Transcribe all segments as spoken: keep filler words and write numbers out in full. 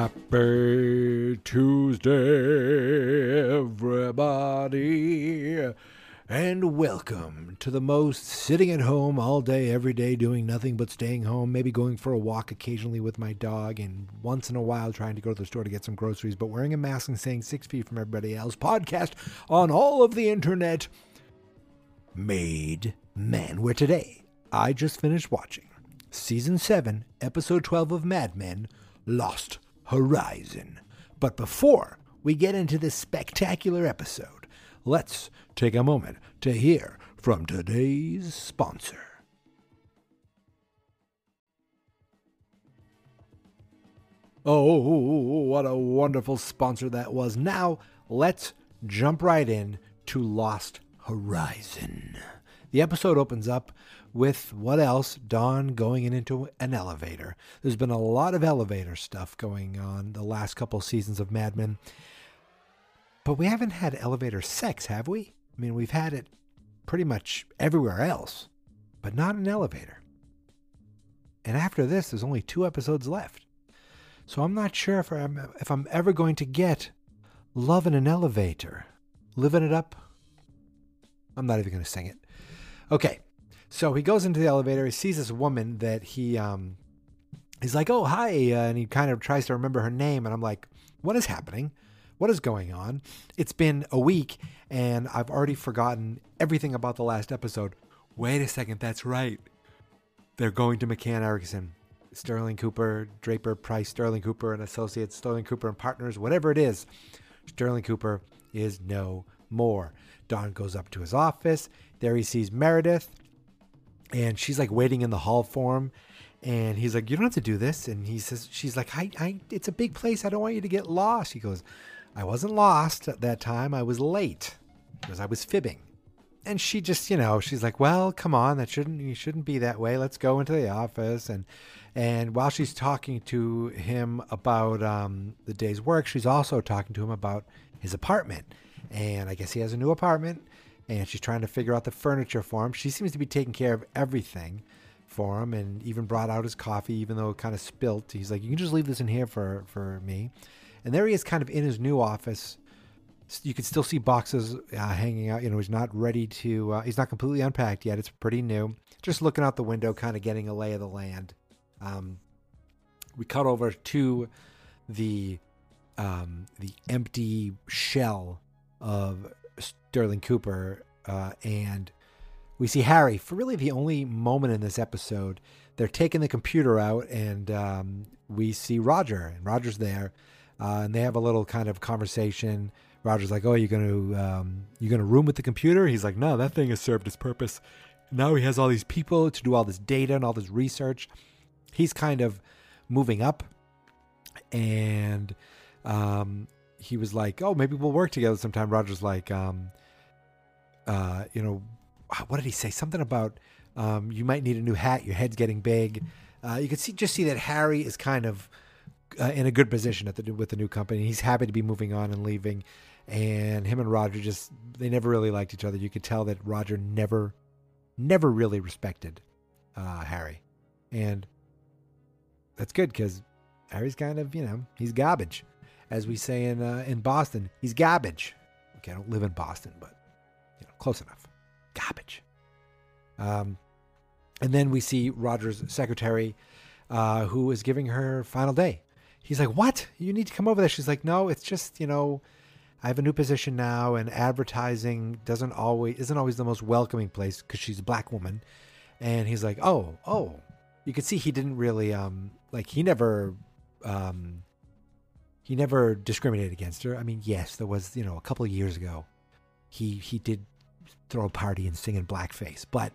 Happy Tuesday, everybody, and welcome to the most sitting at home all day, every day, doing nothing but staying home, maybe going for a walk occasionally with my dog, and once in a while trying to go to the store to get some groceries, but wearing a mask and staying six feet from everybody else podcast on all of the internet, Mad Men, where today I just finished watching Season seven, Episode twelve of Mad Men, Lost Horizon. But before we get into this spectacular episode, let's take a moment to hear from today's sponsor. Oh, what a wonderful sponsor that was. Now, let's jump right in to Lost Horizon. The episode opens up with, what else? Dawn going in into an elevator. There's been a lot of elevator stuff going on the last couple seasons of Mad Men. But we haven't had elevator sex, have we? I mean, we've had it pretty much everywhere else, but not an elevator. And after this, there's only two episodes left. So I'm not sure if I'm, if I'm ever going to get love in an elevator. Living it up? I'm not even going to sing it. Okay. So he goes into the elevator, he sees this woman that he, um, he's like, oh, hi, uh, and he kind of tries to remember her name, and I'm like, what is happening? What is going on? It's been a week, and I've already forgotten everything about the last episode. Wait a second, that's right. They're going to McCann Erickson, Sterling Cooper, Draper, Price, Sterling Cooper, and Associates, Sterling Cooper and Partners, whatever it is. Sterling Cooper is no more. Don goes up to his office. There he sees Meredith. And she's like waiting in the hall for him. And he's like, you don't have to do this. And he says, she's like, I, I, it's a big place. I don't want you to get lost. He goes, I wasn't lost at that time. I was late because I was fibbing. And she just, you know, she's like, well, come on, that shouldn't, you shouldn't be that way. Let's go into the office. And, and while she's talking to him about um, the day's work, she's also talking to him about his apartment. And I guess he has a new apartment. And she's trying to figure out the furniture for him. She seems to be taking care of everything for him and even brought out his coffee, even though it kind of spilt. He's like, you can just leave this in here for, for me. And there he is kind of in his new office. You can still see boxes uh, hanging out. You know, he's not ready to, uh, he's not completely unpacked yet. It's pretty new. Just looking out the window, kind of getting a lay of the land. Um, we cut over to the um, the empty shell of Sterling Cooper, uh, and we see Harry for really the only moment in this episode. They're taking the computer out, and um, we see Roger, and Roger's there, uh, and they have a little kind of conversation. Roger's like, "Oh, you're gonna um, you're gonna room with the computer?" He's like, "No, that thing has served its purpose. Now he has all these people to do all this data and all this research." He's kind of moving up, and um, he was like, "Oh, maybe we'll work together sometime." Roger's like, um, Uh, you know, what did he say? Something about um, you might need a new hat. Your head's getting big. Uh, you could see just see that Harry is kind of uh, in a good position at the with the new company. He's happy to be moving on and leaving. And him and Roger just they never really liked each other. You could tell that Roger never, never really respected uh, Harry, and that's good because Harry's kind of you know he's garbage, as we say in uh, in Boston. He's garbage. Okay, I don't live in Boston, but. You know, close enough. Garbage. Um, and then we see Roger's secretary, uh, who is giving her final day. He's like, what? You need to come over there. She's like, no, it's just, you know, I have a new position now, and advertising doesn't always isn't always the most welcoming place because she's a black woman. And he's like, oh, oh. You could see he didn't really, um, like, he never... Um, he never discriminated against her. I mean, yes, there was, you know, a couple of years ago. He he did throw a party and sing in blackface, but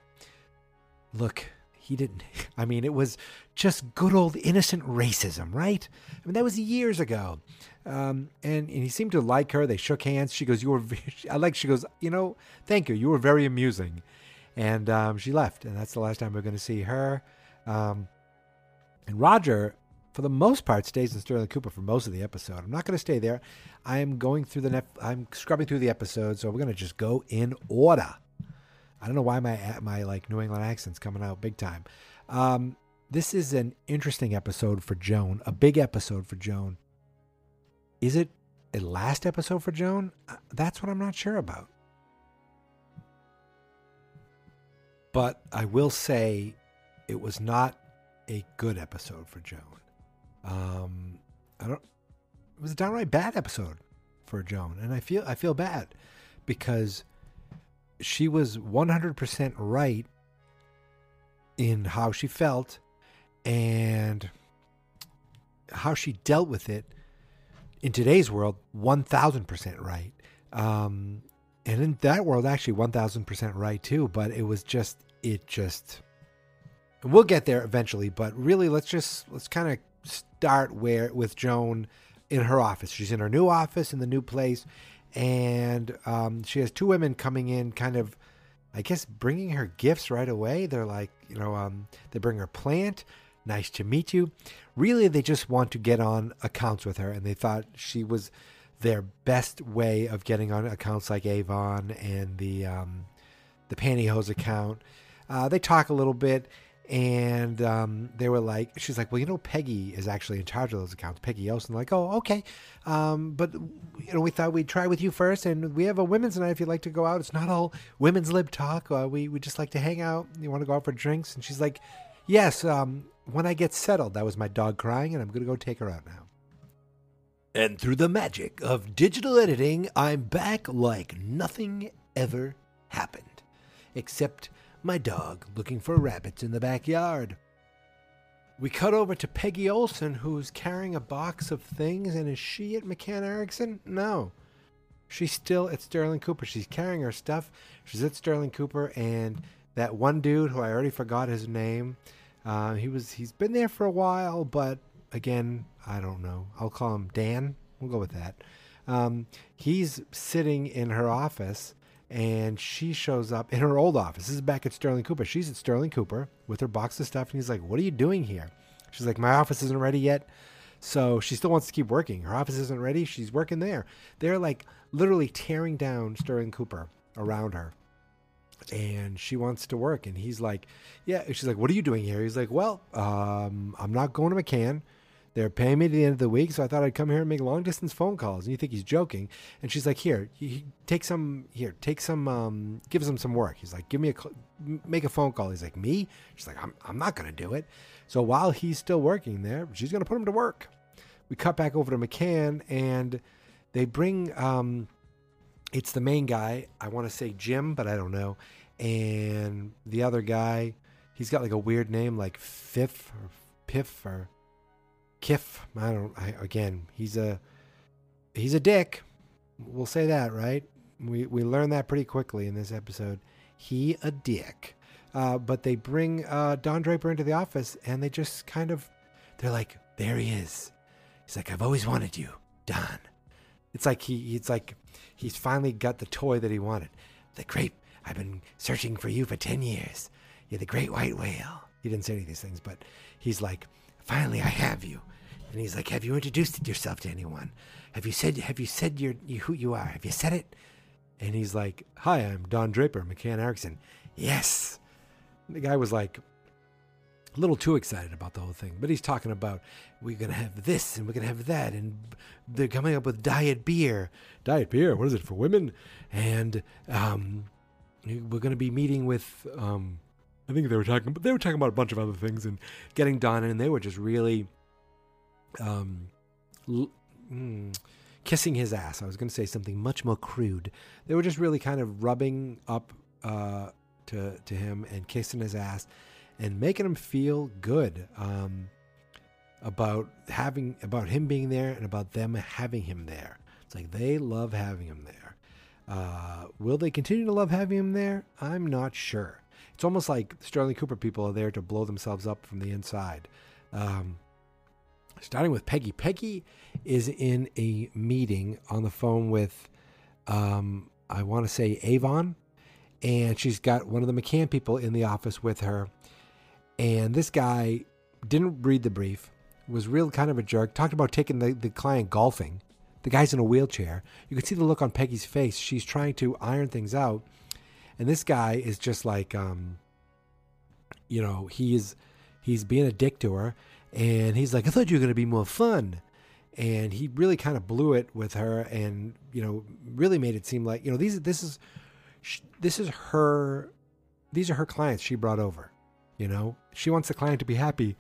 look, he didn't. I mean, it was just good old innocent racism, right? I mean, that was years ago, um, and and he seemed to like her. They shook hands. She goes, "You were," I like. She goes, "You know, thank you. You were very amusing," and um, she left. And that's the last time we're going to see her. Um, and Roger, for the most part, stays in Sterling Cooper for most of the episode. I'm not going to stay there. I am going through the net. I'm scrubbing through the episode, so we're going to just go in order. I don't know why my my like New England accent's coming out big time. Um, this is an interesting episode for Joan, a big episode for Joan. Is it the last episode for Joan? That's what I'm not sure about. But I will say it was not a good episode for Joan. Um, I don't. It was a downright bad episode for Joan, and I feel I feel bad because she was one hundred percent right in how she felt and how she dealt with it. In today's world, one thousand percent right. Um, and in that world, actually one thousand percent right too, but it was just, it just, we'll get there eventually, but really let's just, let's kind of start where with Joan in her office. She's in her new office in the new place. And um, she has two women coming in kind of, I guess, bringing her gifts right away. They're like, you know, um, they bring her plant. Nice to meet you. Really, they just want to get on accounts with her. And they thought she was their best way of getting on accounts like Avon and the um, the pantyhose account. Uh, they talk a little bit. And um, they were like, she's like, well, you know, Peggy is actually in charge of those accounts. Peggy Olsen, like, oh, okay. Um, but, you know, we thought we'd try with you first. And we have a women's night if you'd like to go out. It's not all women's lib talk. Uh, we, we just like to hang out. You want to go out for drinks? And she's like, yes, um, when I get settled. That was my dog crying, and I'm going to go take her out now. And through the magic of digital editing, I'm back like nothing ever happened. Except my dog looking for rabbits in the backyard. We cut over to Peggy Olson, who's carrying a box of things, and is she at McCann Erickson? No. She's still at Sterling Cooper. She's carrying her stuff. She's at Sterling Cooper, and that one dude who I already forgot his name, uh, he was, he's been there for a while, but again, I don't know. I'll call him Dan. We'll go with that. Um, he's sitting in her office. And she shows up in her old office. This is back at Sterling Cooper. She's at Sterling Cooper with her box of stuff. And he's like, what are you doing here? She's like, my office isn't ready yet. So she still wants to keep working. Her office isn't ready. She's working there. They're like literally tearing down Sterling Cooper around her. And she wants to work. And he's like, yeah. She's like, what are you doing here? He's like, well, um, I'm not going to McCann. They're paying me to the end of the week, so I thought I'd come here and make long-distance phone calls. And you think he's joking. And she's like, here, you take some, here, take some, um, gives him some work. He's like, give me a, cl- make a phone call. He's like, me? She's like, I'm, I'm not going to do it. So while he's still working there, she's going to put him to work. We cut back over to McCann, and they bring, um, it's the main guy. I want to say Jim, but I don't know. And the other guy, he's got like a weird name, like Fif or Piff or Kiff, I don't, I, again, he's a, he's a dick. We'll say that, right? We we learned that pretty quickly in this episode. He a dick. Uh, but they bring uh, Don Draper into the office, and they just kind of, they're like, there he is. He's like, I've always wanted you, Don. It's like he, it's like he's finally got the toy that he wanted. The great, I've been searching for you for ten years. You're the great white whale. He didn't say any of these things, but he's like, finally, I have you. And he's like, have you introduced yourself to anyone? Have you said, have you said your, you, who you are? Have you said it? And he's like, hi, I'm Don Draper, McCann Erickson. Yes. And the guy was like a little too excited about the whole thing, but he's talking about, we're going to have this and we're going to have that. And they're coming up with diet beer, diet beer. What is it for women? And, um, we're going to be meeting with, um, I think they were talking, but they were talking about a bunch of other things and getting Don in. And they were just really, um, l- mm, kissing his ass. I was going to say something much more crude. They were just really kind of rubbing up uh, to to him and kissing his ass and making him feel good um, about having about him being there and about them having him there. It's like they love having him there. Uh, will they continue to love having him there? I'm not sure. It's almost like Sterling Cooper people are there to blow themselves up from the inside. Um, starting with Peggy. Peggy is in a meeting on the phone with, um, I want to say Avon. And she's got one of the McCann people in the office with her. And this guy didn't read the brief, was real kind of a jerk, talked about taking the, the client golfing. The guy's in a wheelchair. You can see the look on Peggy's face. She's trying to iron things out. And this guy is just like, um, you know, he's he's being a dick to her. And he's like, I thought you were going to be more fun. And he really kind of blew it with her, and, you know, really made it seem like, you know, these, this is, this is her, these are her clients she brought over, you know, she wants the client to be happy.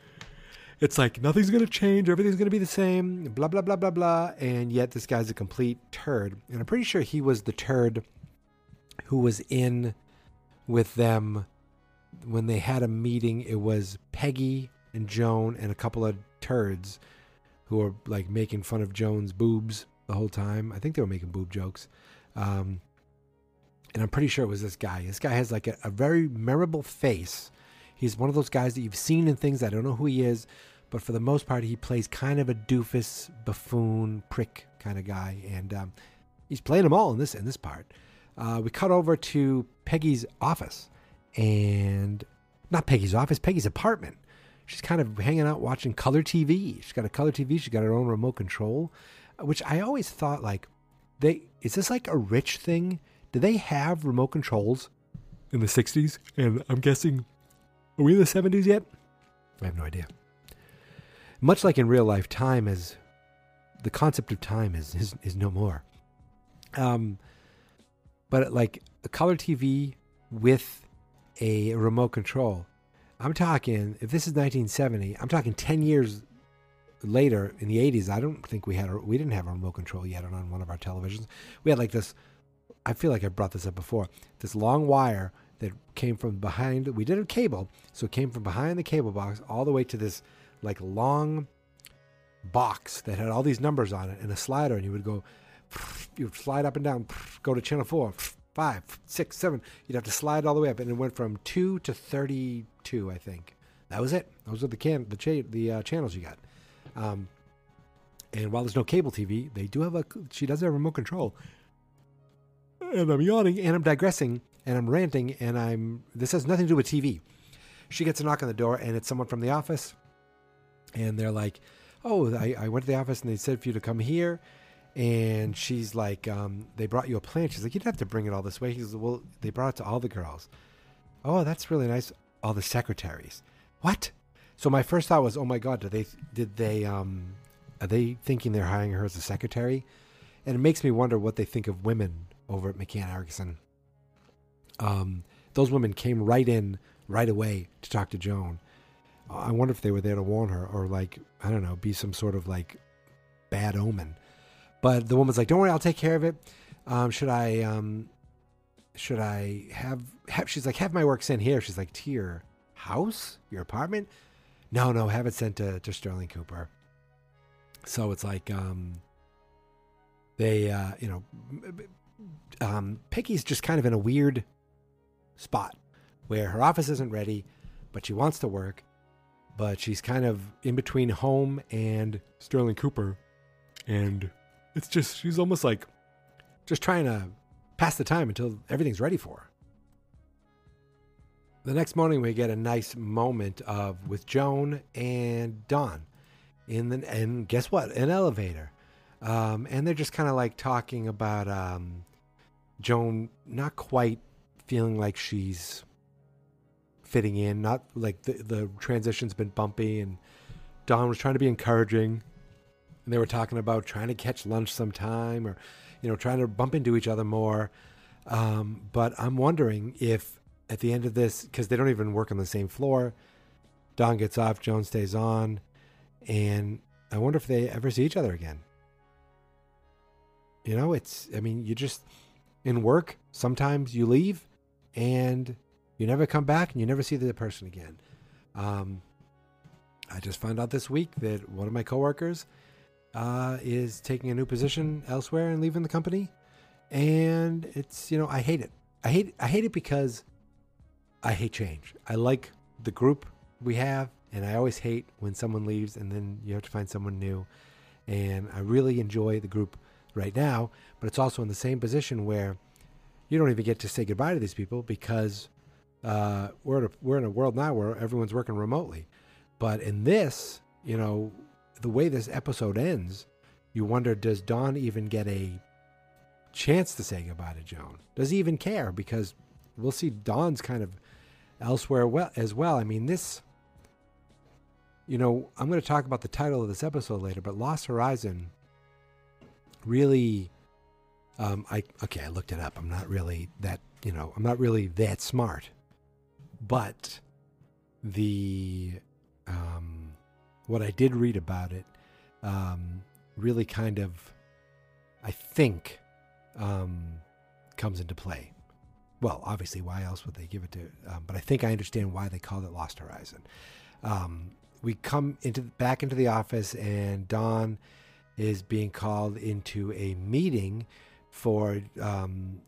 It's like, nothing's going to change. Everything's going to be the same, blah, blah, blah, blah, blah. And yet this guy's a complete turd. And I'm pretty sure he was the turd who was in with them when they had a meeting. It was Peggy and Joan and a couple of turds who were like making fun of Joan's boobs the whole time. I think they were making boob jokes. Um, and I'm pretty sure it was this guy. This guy has like a, a very memorable face. He's one of those guys that you've seen in things. I don't know who he is, but for the most part, he plays kind of a doofus, buffoon, prick kind of guy. And um, he's playing them all in this, in this part. Uh, we cut over to Peggy's office, and not Peggy's office, Peggy's apartment. She's kind of hanging out watching color T V. She's got a color T V. She's got her own remote control, which I always thought, like, they is this like a rich thing? Do they have remote controls in the sixties? And I'm guessing, are we in the seventies yet? I have no idea. Much like in real life, time is, the concept of time is is, is no more. Um, but like a color T V with a remote control. I'm talking, if this is nineteen seventy, I'm talking ten years later in the eighties. I don't think we had, a, we didn't have a remote control yet on one of our televisions. We had like this, I feel like I brought this up before, this long wire that came from behind. We did a cable, so it came from behind the cable box all the way to this like long box that had all these numbers on it and a slider, and you would go, you would slide up and down, go to channel four, five, six, seven. You'd have to slide all the way up, and it went from two to thirty-two, I think. That was it. Those are the can the cha- the uh, channels you got. Um, and while there's no cable T V, they do have a. She does have a remote control. And I'm yawning, and I'm digressing, and I'm ranting, and I'm. This has nothing to do with T V. She gets a knock on the door, and it's someone from the office, and they're like, "Oh, I, I went to the office, and they said for you to come here." And she's like, um, they brought you a plant. She's like, you didn't have to bring it all this way. He says, well, they brought it to all the girls. Oh, that's really nice. All the secretaries. What? So my first thought was, oh my God, did they, did they, um, are they thinking they're hiring her as a secretary? And it makes me wonder what they think of women over at McCann Erickson. Um, those women came right in right away to talk to Joan. I wonder if they were there to warn her or like, I don't know, be some sort of like bad omen. But the woman's like, don't worry, I'll take care of it. Um, should I, um, should I have, have, she's like, have my work sent here. She's like, to your house, your apartment? No, no, have it sent to, to Sterling Cooper. So it's like, um, they, uh, you know, um, Peggy's just kind of in a weird spot where her office isn't ready, but she wants to work, but she's kind of in between home and Sterling Cooper. And it's just, she's almost like just trying to pass the time until everything's ready for her. The next morning, we get a nice moment of with Joan and Don in the, and guess what? An elevator. Um, and they're just kind of like talking about um, Joan not quite feeling like she's fitting in, not like the, the transition's been bumpy, and Don was trying to be encouraging. And they were talking about trying to catch lunch sometime or, you know, trying to bump into each other more. Um, but I'm wondering if at the end of this, because they don't even work on the same floor, Don gets off, Joan stays on, and I wonder if they ever see each other again. You know, it's, I mean, you just, in work, sometimes you leave and you never come back and you never see the person again. Um, I just found out this week that one of my coworkers Uh, is taking a new position elsewhere and leaving the company. And it's, you know, I hate it. I hate I hate it because I hate change. I like the group we have, and I always hate when someone leaves and then you have to find someone new. And I really enjoy the group right now, but it's also in the same position where you don't even get to say goodbye to these people because uh, we're, at a, we're in a world now where everyone's working remotely. But in this, you know, the way this episode ends, you wonder, does Don even get a chance to say goodbye to Joan? Does he even care? Because we'll see Don's kind of elsewhere well as well. I mean, this you know, I'm going to talk about the title of this episode later, but Lost Horizon really, um, I, okay, I looked it up. I'm not really that, you know, I'm not really that smart, but the, um, what I did read about it, um, really kind of, I think, um, comes into play. Well, obviously, why else would they give it to? Um, but I think I understand why they called it Lost Horizon. Um, we come into back into the office, and Dawn is being called into a meeting for. Um,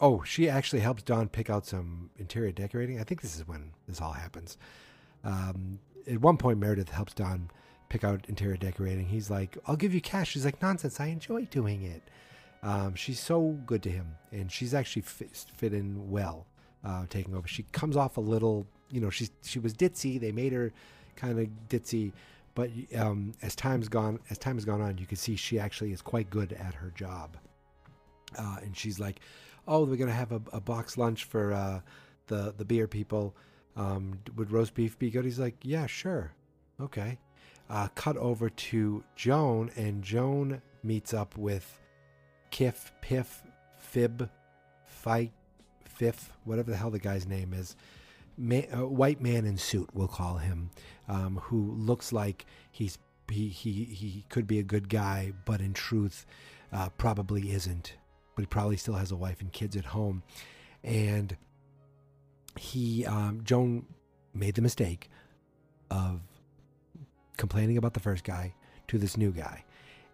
oh, she actually helps Dawn pick out some interior decorating. I think this is when this all happens. Um, at one point, Meredith helps Dawn pick out interior decorating. He's like, "I'll give you cash." She's like, "Nonsense! I enjoy doing it." Um, she's so good to him, and she's actually fit, fit in well, uh, taking over. She comes off a little, you know, she's, she was ditzy. They made her kind of ditzy, but, um, as time's gone, as time has gone on, you can see she actually is quite good at her job. Uh, and she's like, oh, we're going to have a, a box lunch for, uh, the, the beer people. Um, would roast beef be good? He's like, yeah, sure. Okay. Uh, cut over to Joan, and Joan meets up with Kiff, Piff, Fib, Fight, Fiff, whatever the hell the guy's name is, man, uh, white man in suit, we'll call him, um, who looks like he's he, he he could be a good guy, but in truth, uh, probably isn't. But he probably still has a wife and kids at home, and he um, Joan made the mistake of complaining about the first guy to this new guy,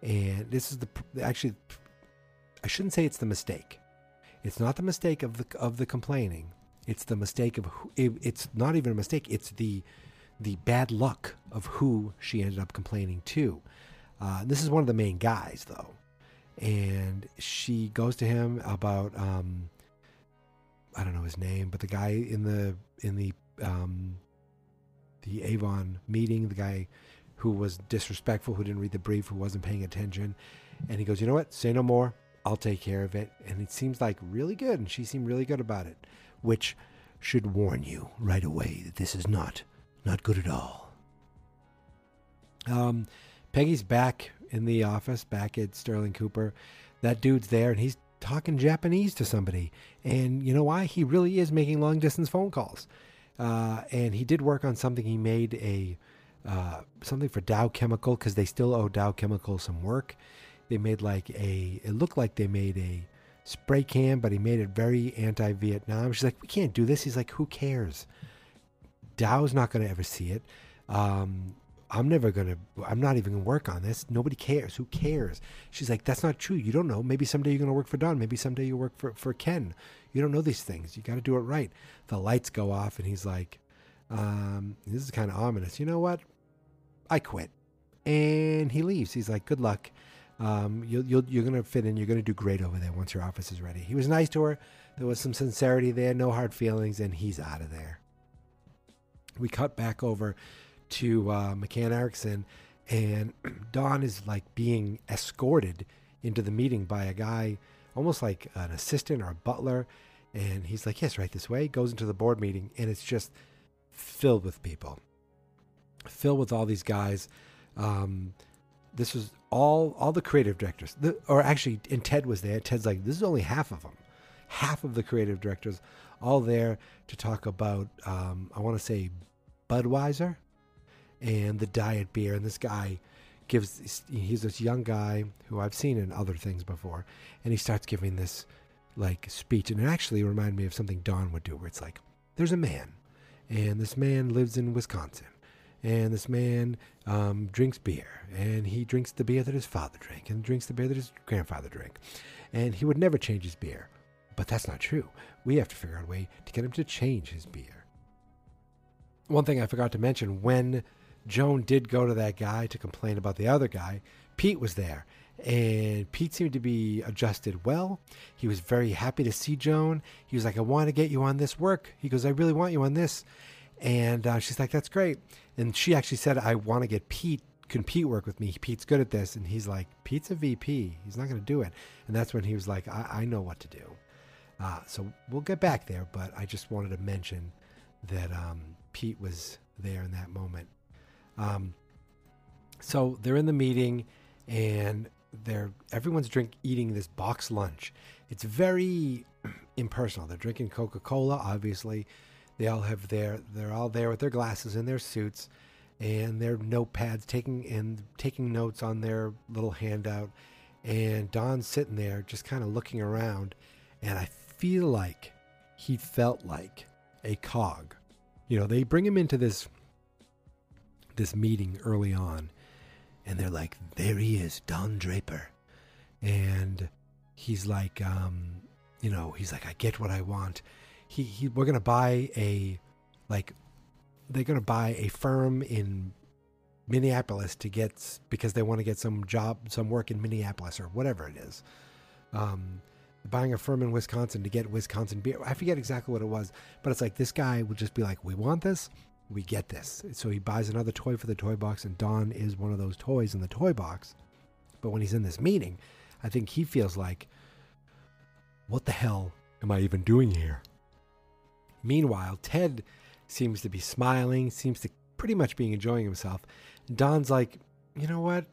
and this is the actually. I shouldn't say it's the mistake. It's not the mistake of the of the complaining. It's the mistake of who, it, it's not even a mistake. It's the the bad luck of who she ended up complaining to. Uh, this is one of the main guys, though, and she goes to him about um, I don't know his name, but the guy in the in the um, the Avon meeting, the guy who was disrespectful, who didn't read the brief, who wasn't paying attention, and he goes, you know what? Say no more. I'll take care of it. And it seems like really good. And she seemed really good about it, which should warn you right away that this is not, not good at all. Um, Peggy's back in the office, back at Sterling Cooper. That dude's there and he's talking Japanese to somebody. And you know why? He really is making long distance phone calls. Uh, and he did work on something. He made a, uh, something for Dow Chemical, cause they still owe Dow Chemical some work. They made like a, it looked like they made a spray can, but he made it very anti-Vietnam. She's like, we can't do this. He's like, who cares? Dow's not going to ever see it. Um, I'm never going to, I'm not even going to work on this. Nobody cares. Who cares? She's like, that's not true. You don't know. Maybe someday you're going to work for Don. Maybe someday you'll work for, for Ken. You don't know these things. You got to do it right. The lights go off and he's like, um, this is kind of ominous. You know what? I quit. And he leaves. He's like, good luck. Um, you'll, you'll, you're going to fit in. You're going to do great over there once your office is ready. He was nice to her. There was some sincerity there, no hard feelings, and he's out of there. We cut back over to uh, McCann Erickson, and Dawn is like being escorted into the meeting by a guy, almost like an assistant or a butler. And he's like, yes, right this way. Goes into the board meeting, and it's just filled with people, filled with all these guys. Um, this was... All all the creative directors, the, or actually, and Ted was there. Ted's like, this is only half of them. Half of the creative directors, all there to talk about, um, I want to say, Budweiser and the diet beer. And this guy gives, he's this young guy who I've seen in other things before. And he starts giving this, like, speech. And it actually reminded me of something Dawn would do, where it's like, there's a man. And this man lives in Wisconsin. And this man um, drinks beer, and he drinks the beer that his father drank, and drinks the beer that his grandfather drank. And he would never change his beer. But that's not true. We have to figure out a way to get him to change his beer. One thing I forgot to mention, when Joan did go to that guy to complain about the other guy, Pete was there. And Pete seemed to be adjusted well. He was very happy to see Joan. He was like, I want to get you on this work. He goes, I really want you on this. And uh, she's like, that's great. And she actually said, I want to get Pete, can Pete work with me? Pete's good at this. And he's like, Pete's a V P. He's not going to do it. And that's when he was like, I, I know what to do. Uh, so we'll get back there. But I just wanted to mention that um, Pete was there in that moment. Um, so they're in the meeting and they're everyone's drink eating this box lunch. It's very impersonal. They're drinking Coca-Cola, obviously. They all have their they're all there with their glasses and their suits and their notepads, taking and taking notes on their little handout. And Don's sitting there just kind of looking around, and I feel like he felt like a cog. You know, they bring him into this this meeting early on, and they're like, there he is, Don Draper. And he's like, um, you know, he's like, I get what I want. He, he we're gonna buy a like they're gonna buy a firm in Minneapolis to get, because they want to get some job, some work in Minneapolis or whatever it is. Um, buying a firm in Wisconsin to get Wisconsin beer. I forget exactly what it was, but it's like, this guy will just be like, we want this, we get this. So he buys another toy for the toy box, and Don is one of those toys in the toy box. But when he's in this meeting, I think he feels like, what the hell am I even doing here? Meanwhile, Ted seems to be smiling, seems to pretty much being enjoying himself. Don's like, you know what?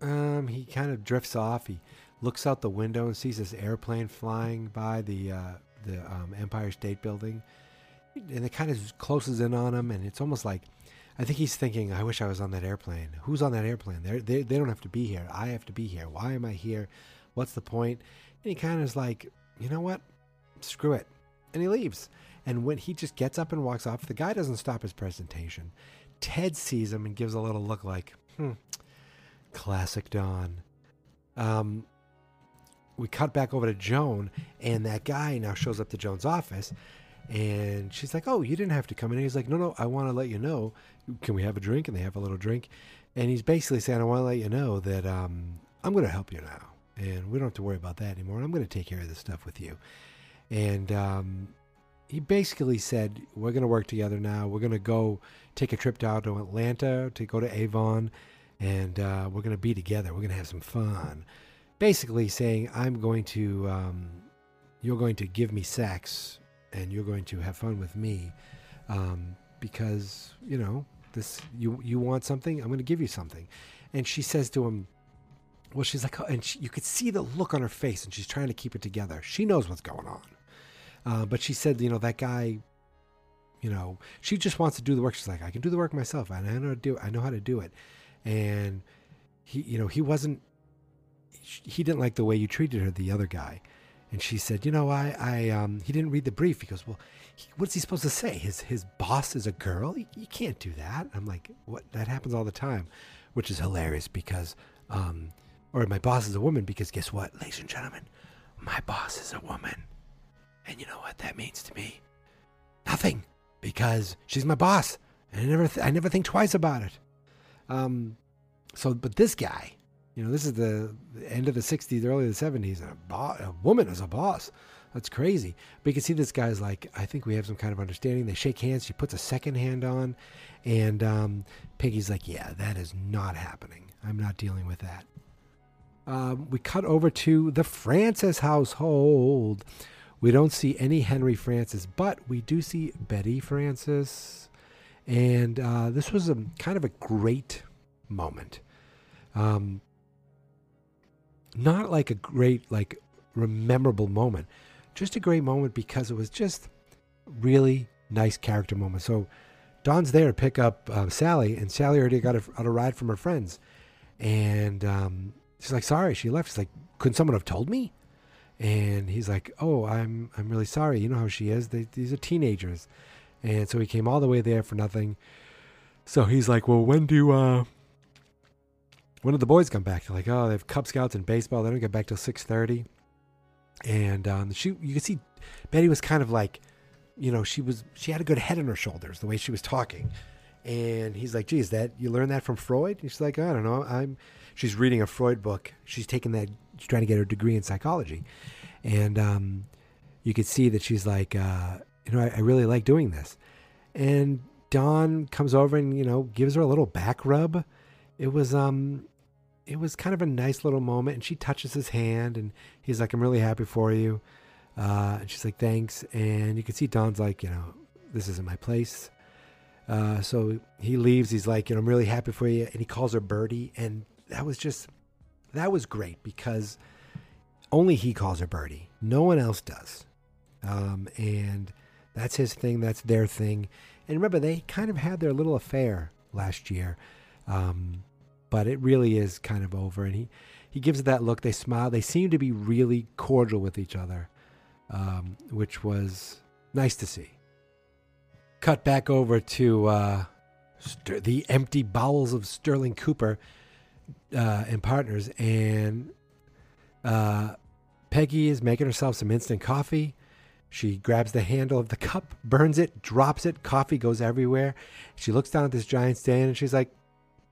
Um, he kind of drifts off. He looks out the window and sees this airplane flying by the uh, the um, Empire State Building, and it kind of closes in on him. And it's almost like, I think he's thinking, I wish I was on that airplane. Who's on that airplane? They're, they they don't have to be here. I have to be here. Why am I here? What's the point? And he kind of is like, you know what? Screw it. And he leaves. And when he just gets up and walks off, the guy doesn't stop his presentation. Ted sees him and gives a little look like, hmm, classic Don. Um, we cut back over to Joan, and that guy now shows up to Joan's office, and she's like, oh, you didn't have to come in. And he's like, no, no, I want to let you know. Can we have a drink? And they have a little drink. And he's basically saying, I want to let you know that um, I'm going to help you now, and we don't have to worry about that anymore. I'm going to take care of this stuff with you. And um, he basically said, we're going to work together now. We're going to go take a trip down to Atlanta to go to Avon, and uh, we're going to be together. We're going to have some fun. Basically saying, I'm going to, um, you're going to give me sex, and you're going to have fun with me, um, because, you know, this, you, you want something, I'm going to give you something. And she says to him, well, she's like, oh, and she, you could see the look on her face, and she's trying to keep it together. She knows what's going on. Uh, but she said, you know, that guy, you know, she just wants to do the work. She's like, I can do the work myself. I know how to do it. I know how to do it. And he, you know, he wasn't, he didn't like the way you treated her, the other guy. And she said, you know, I, I, um, he didn't read the brief. He goes, well, he, what's he supposed to say? His, his boss is a girl. You can't do that. I'm like, what? That happens all the time, which is hilarious because, um, or my boss is a woman, because guess what, ladies and gentlemen, my boss is a woman. And you know what that means to me? Nothing, because she's my boss, and I never, th- I never think twice about it. Um, so, but this guy, you know, this is the, the end of the sixties, early the seventies, and a, bo- a woman is a boss. That's crazy. But you can see this guy's like, I think we have some kind of understanding. They shake hands. She puts a second hand on, and um, Piggy's like, yeah, that is not happening. I'm not dealing with that. Um, we cut over to the Francis household. We don't see any Henry Francis, but we do see Betty Francis. And uh, this was a kind of a great moment. Um, not like a great, like, memorable moment. Just a great moment because it was just really nice character moment. So Don's there to pick up uh, Sally, and Sally already got a, got a ride from her friends. And um, she's like, sorry, she left. She's like, couldn't someone have told me? And he's like, oh, I'm I'm really sorry. You know how she is. They, these are teenagers. And so he came all the way there for nothing. So he's like, well, when do uh, when do the boys come back? They're like, oh, they have Cub Scouts and baseball. They don't get back till six thirty. And um, she, you can see Betty was kind of like, you know, she was she had a good head on her shoulders, the way she was talking. And he's like, geez, that you learned that from Freud? And she's like, I don't know. I'm. She's reading a Freud book. She's taking that. She's trying to get her degree in psychology. And um, you could see that she's like, uh, you know, I, I really like doing this. And Don comes over and, you know, gives her a little back rub. It was um, it was kind of a nice little moment. And she touches his hand, and he's like, I'm really happy for you. Uh, and she's like, thanks. And you could see Don's like, you know, this isn't my place. Uh, so he leaves. He's like, you know, I'm really happy for you. And he calls her Birdie. And that was just, that was great because only he calls her Birdie. No one else does. Um, and that's his thing. That's their thing. And remember, they kind of had their little affair last year. Um, but it really is kind of over. And he, he gives it that look. They smile. They seem to be really cordial with each other, um, which was nice to see. Cut back over to uh, st- the empty bowels of Sterling Cooper uh, and Partners. And uh, Peggy is making herself some instant coffee. She grabs the handle of the cup, burns it, drops it. Coffee goes everywhere. She looks down at this giant stand and she's like,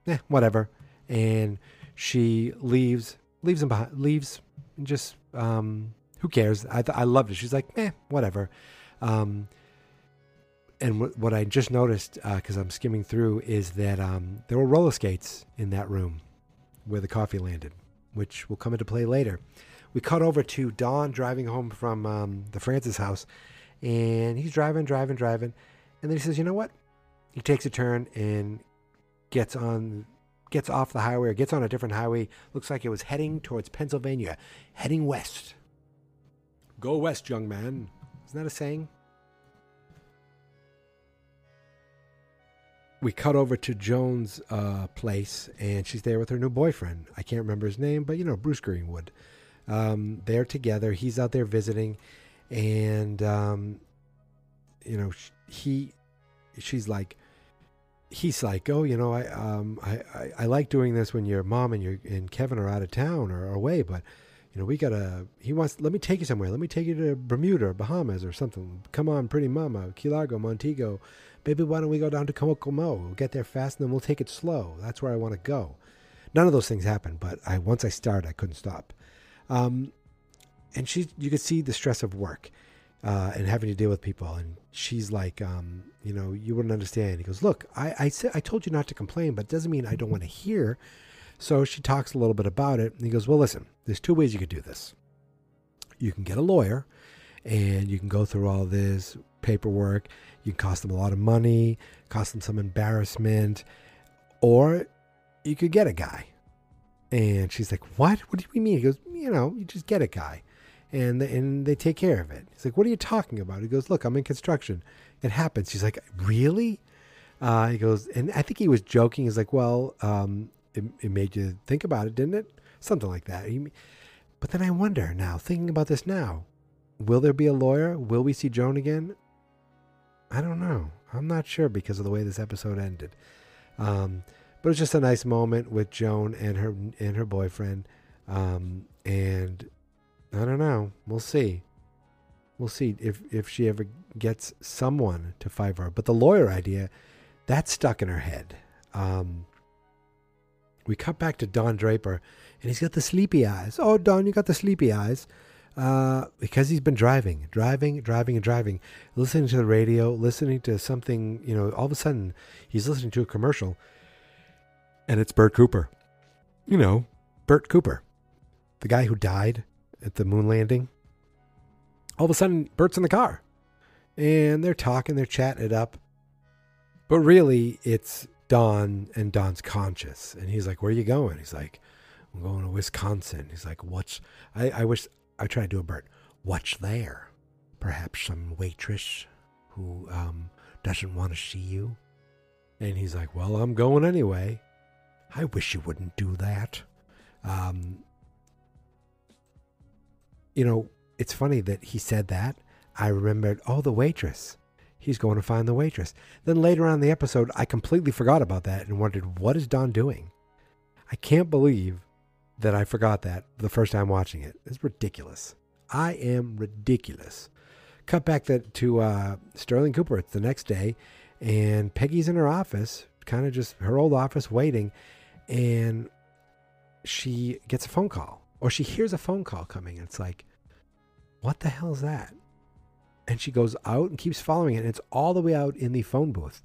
eh, whatever. And she leaves, leaves him behind, leaves and just, um, who cares? I, th- I loved it. She's like, eh, whatever. Um, And w- what I just noticed, because uh, I'm skimming through, is that um, there were roller skates in that room where the coffee landed, which will come into play later. We cut over to Don driving home from um, the Francis house, and he's driving, driving, driving. And then he says, you know what? He takes a turn and gets on, gets off the highway or gets on a different highway. Looks like it was heading towards Pennsylvania, heading west. Go west, young man. Isn't that a saying? We cut over to Joan's uh, place, and she's there with her new boyfriend. I can't remember his name, but, you know, Bruce Greenwood. Um, they're together. He's out there visiting, and, um, you know, he, she's like, he's like, oh, you know, I, um, I, I, I like doing this when your mom and your and Kevin are out of town or away, but, you know, we gotta, he wants, let me take you somewhere. Let me take you to Bermuda or Bahamas or something. Come on, Pretty Mama, Key Largo, Montego. Baby, why don't we go down to Kokomo? We'll get there fast and then we'll take it slow. That's where I want to go. None of those things happened, but I once I started, I couldn't stop. Um, and she, you could see the stress of work uh, and having to deal with people. And she's like, um, you know, you wouldn't understand. He goes, look, I, I, said, I told you not to complain, but it doesn't mean I don't want to hear. So she talks a little bit about it, and he goes, well, listen, there's two ways you could do this. You can get a lawyer, and you can go through all this paperwork. You can cost them a lot of money, cost them some embarrassment, or you could get a guy. And she's like, what? What do you mean? He goes, you know, you just get a guy, and the, and they take care of it. He's like, what are you talking about? He goes, look, I'm in construction. It happens. She's like, really? Uh, he goes, and I think he was joking. He's like, well, um, It, it made you think about it, didn't it? Something like that. But then I wonder now, thinking about this now, will there be a lawyer? Will we see Joan again? I don't know. I'm not sure because of the way this episode ended. Um, but it was just a nice moment with Joan and her and her boyfriend. Um, and I don't know. We'll see. We'll see if, if she ever gets someone to fight for her. But the lawyer idea, that's stuck in her head. Um We cut back to Don Draper, and he's got the sleepy eyes. Oh, Don, you got the sleepy eyes. Uh, because he's been driving, driving, driving, and driving, listening to the radio, listening to something, you know, all of a sudden he's listening to a commercial, and it's Bert Cooper. You know, Bert Cooper, the guy who died at the moon landing. All of a sudden, Bert's in the car, and they're talking, they're chatting it up. But really, it's Don, and Don's conscious, and he's like, where are you going? He's like, I'm going to Wisconsin. He's like, what's, I, I wish, I try to do a Bert, what's there? Perhaps some waitress who um, doesn't want to see you? And he's like, well, I'm going anyway. I wish you wouldn't do that. Um, you know, it's funny that he said that. I remembered, oh, the waitress. He's going to find the waitress. Then later on in the episode, I completely forgot about that and wondered, what is Don doing? I can't believe that I forgot that the first time watching it. It's ridiculous. I am ridiculous. Cut back that to uh, Sterling Cooper. It's the next day, and Peggy's in her office, kind of just her old office waiting, and she gets a phone call, or she hears a phone call coming. It's like, what the hell is that? And she goes out and keeps following it. And it's all the way out in the phone booth,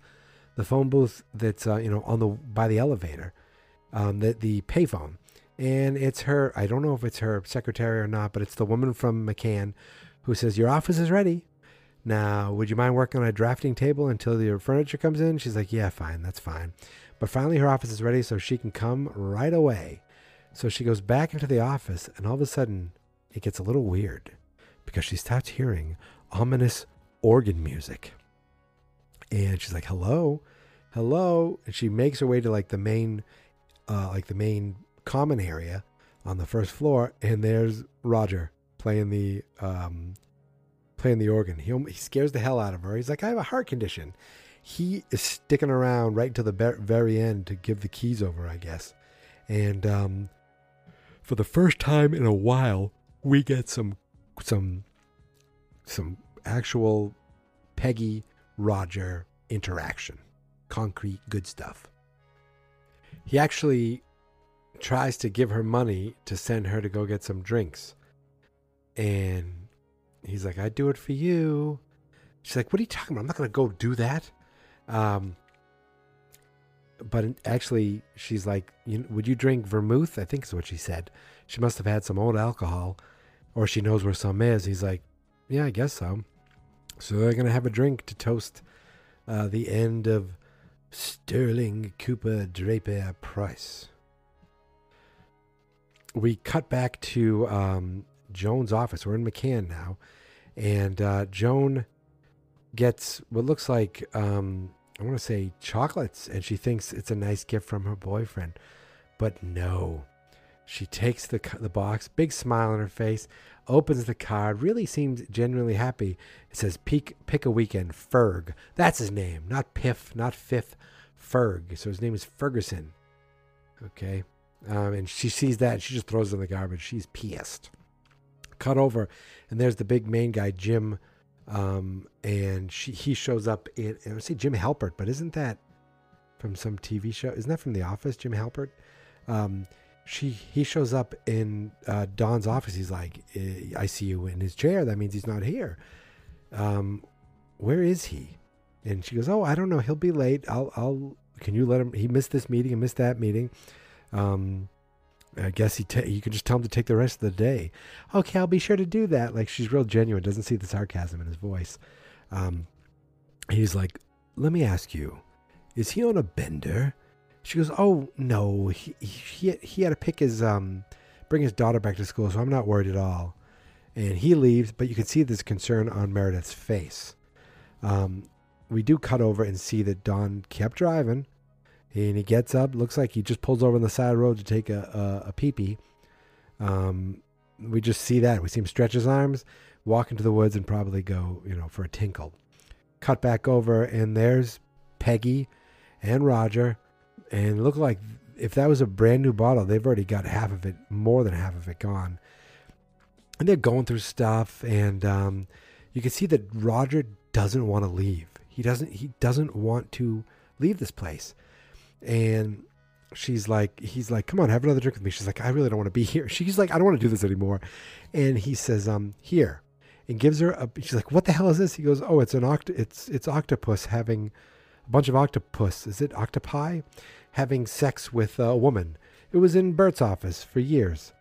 the phone booth that's, uh, you know, on the, by the elevator, um, the, the payphone. And it's her, I don't know if it's her secretary or not, but it's the woman from McCann who says, your office is ready. Now, would you mind working on a drafting table until your furniture comes in? She's like, yeah, fine, that's fine. But finally, her office is ready, so she can come right away. So she goes back into the office, and all of a sudden, it gets a little weird because she starts hearing ominous organ music. And she's like, hello, hello. And she makes her way to like the main, uh, like the main common area on the first floor. And there's Roger playing the, um, playing the organ. He, he scares the hell out of her. He's like, I have a heart condition. He is sticking around right to the be- very end to give the keys over, I guess. And, um, for the first time in a while, we get some, some, some actual Peggy Roger interaction, concrete, good stuff. He actually tries to give her money to send her to go get some drinks. And he's like, I'd do it for you. She's like, what are you talking about? I'm not going to go do that. Um, but actually she's like, you, would you drink vermouth? I think is what she said. She must've had some old alcohol, or she knows where some is. He's like, yeah, I guess so. So they're going to have a drink to toast uh, the end of Sterling Cooper Draper Price. We cut back to um, Joan's office. We're in McCann now. And uh, Joan gets what looks like, um, I want to say chocolates. And she thinks it's a nice gift from her boyfriend. But no. She takes the the box, big smile on her face, opens the card, really seems genuinely happy. It says, pick, pick a weekend, Ferg. That's his name, not Piff, not Fifth, Ferg. So his name is Ferguson. Okay. Um, and she sees that, and she just throws it in the garbage. She's pissed. Cut over, and there's the big main guy, Jim. Um, and she, he shows up in, I would say Jim Halpert, but isn't that from some T V show? Isn't that from The Office, Jim Halpert? Um, She he shows up in uh, Don's office. He's like, I see you in his chair. That means he's not here. Um, where is he? And she goes, oh, I don't know. He'll be late. I'll I'll. Can you let him? He missed this meeting and missed that meeting. Um, I guess he. Ta- you can just tell him to take the rest of the day. Okay, I'll be sure to do that. Like, she's real genuine. Doesn't see the sarcasm in his voice. Um, he's like, let me ask you, is he on a bender? She goes, oh, no, he, he he had to pick his, um, bring his daughter back to school, so I'm not worried at all. And he leaves, but you can see this concern on Meredith's face. Um, we do cut over and see that Don kept driving, and he gets up, looks like he just pulls over on the side of the road to take a, a, a pee-pee. Um, we just see that. We see him stretch his arms, walk into the woods, and probably go, you know, for a tinkle. Cut back over, and there's Peggy and Roger. And look like if that was a brand new bottle, they've already got half of it, more than half of it gone. And they're going through stuff, and um, you can see that Roger doesn't want to leave. He doesn't. He doesn't want to leave this place. And she's like, he's like, come on, have another drink with me. She's like, I really don't want to be here. She's like, I don't want to do this anymore. And he says, um, here, and gives her a. She's like, what the hell is this? He goes, oh, it's an oct. It's it's octopus having. A bunch of octopus, is it octopi, having sex with a woman. It was in Bert's office for years.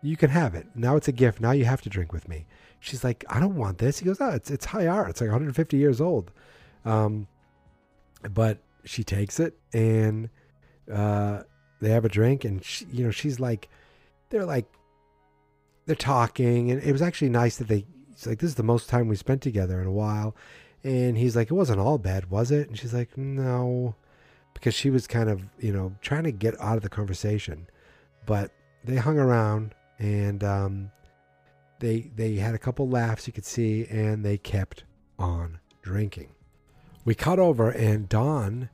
You can have it. Now it's a gift. Now you have to drink with me. She's like, I don't want this. He goes, oh, it's it's high art. It's like one hundred fifty years old. Um, but she takes it, and uh, they have a drink, and she, you know, she's like, they're like, they're talking, and it was actually nice that they, it's like, this is the most time we spent together in a while. And he's like, it wasn't all bad, was it? And she's like, no, because she was kind of, you know, trying to get out of the conversation. But they hung around, and um, they they had a couple laughs, you could see, and they kept on drinking. We cut over, and Don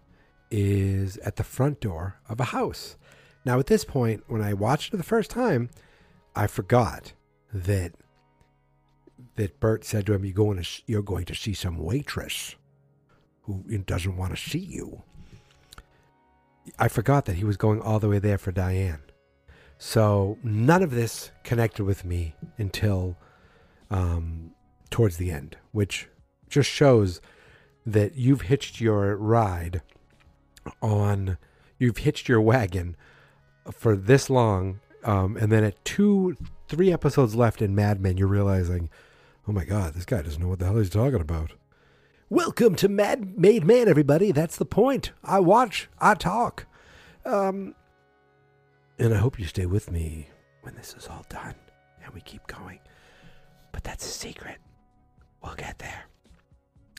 is at the front door of a house. Now, at this point, when I watched it the first time, I forgot that that Bert said to him, you're going to, you're going to see some waitress who doesn't want to see you. I forgot that he was going all the way there for Diane. So none of this connected with me until um, towards the end, which just shows that you've hitched your ride on, you've hitched your wagon for this long. Um, and then at two, three episodes left in Mad Men, you're realizing, oh my God, this guy doesn't know what the hell he's talking about. Welcome to Mad Made Man, everybody. That's the point. I watch, I talk. Um, and I hope you stay with me when this is all done and we keep going. But that's a secret. We'll get there.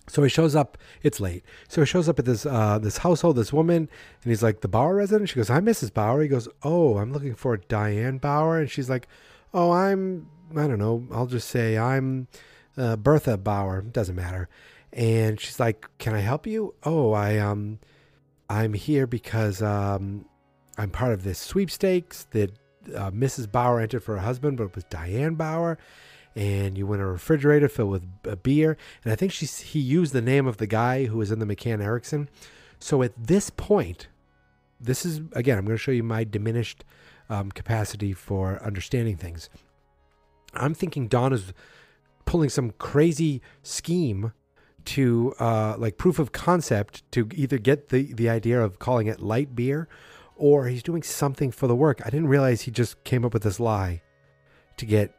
So he shows up. It's late. So he shows up at this uh, this household, this woman, and he's like, the Bauer resident? She goes, I'm Missus Bauer. He goes, oh, I'm looking for Diane Bauer. And she's like, oh, I'm, I don't know. I'll just say I'm uh, Bertha Bauer. Doesn't matter. And she's like, can I help you? Oh, I, um, I'm here because um, I'm part of this sweepstakes that uh, Missus Bauer entered for her husband, but it was Diane Bauer. And you win a refrigerator filled with a beer. And I think she he used the name of the guy who was in the McCann Erickson. So at this point, this is, again, I'm going to show you my diminished um, capacity for understanding things. I'm thinking Don is pulling some crazy scheme to, uh, like, proof of concept to either get the, the idea of calling it light beer, or he's doing something for the work. I didn't realize he just came up with this lie to get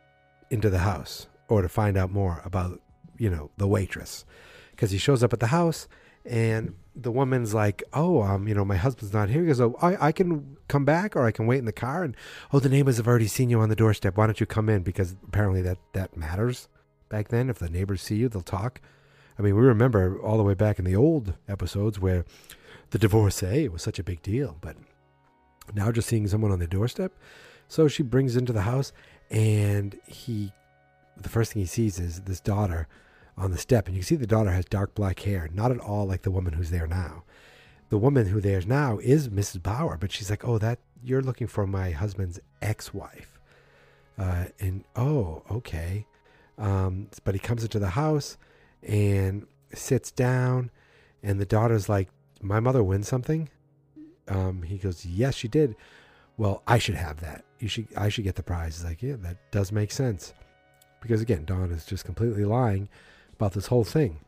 into the house or to find out more about, you know, the waitress, because he shows up at the house and the woman's like, oh, um, you know, my husband's not here. He goes, oh, I, I can come back, or I can wait in the car. And, oh, the neighbors have already seen you on the doorstep. Why don't you come in? Because apparently that, that matters back then. If the neighbors see you, they'll talk. I mean, we remember all the way back in the old episodes where the divorcee was such a big deal, but now just seeing someone on the doorstep. So she brings into the house, and he, the first thing he sees is this daughter on the step. And you can see the daughter has dark black hair, not at all like the woman who's there now. The woman who there's now is Missus Bauer, but she's like, oh, that you're looking for my husband's ex-wife. Uh, and, oh, okay. Um, but he comes into the house and sits down, and the daughter's like, my mother win something? Um, he goes, yes, she did. Well, I should have that. You should. I should get the prize. He's like, yeah, that does make sense. Because, again, Don is just completely lying about this whole thing.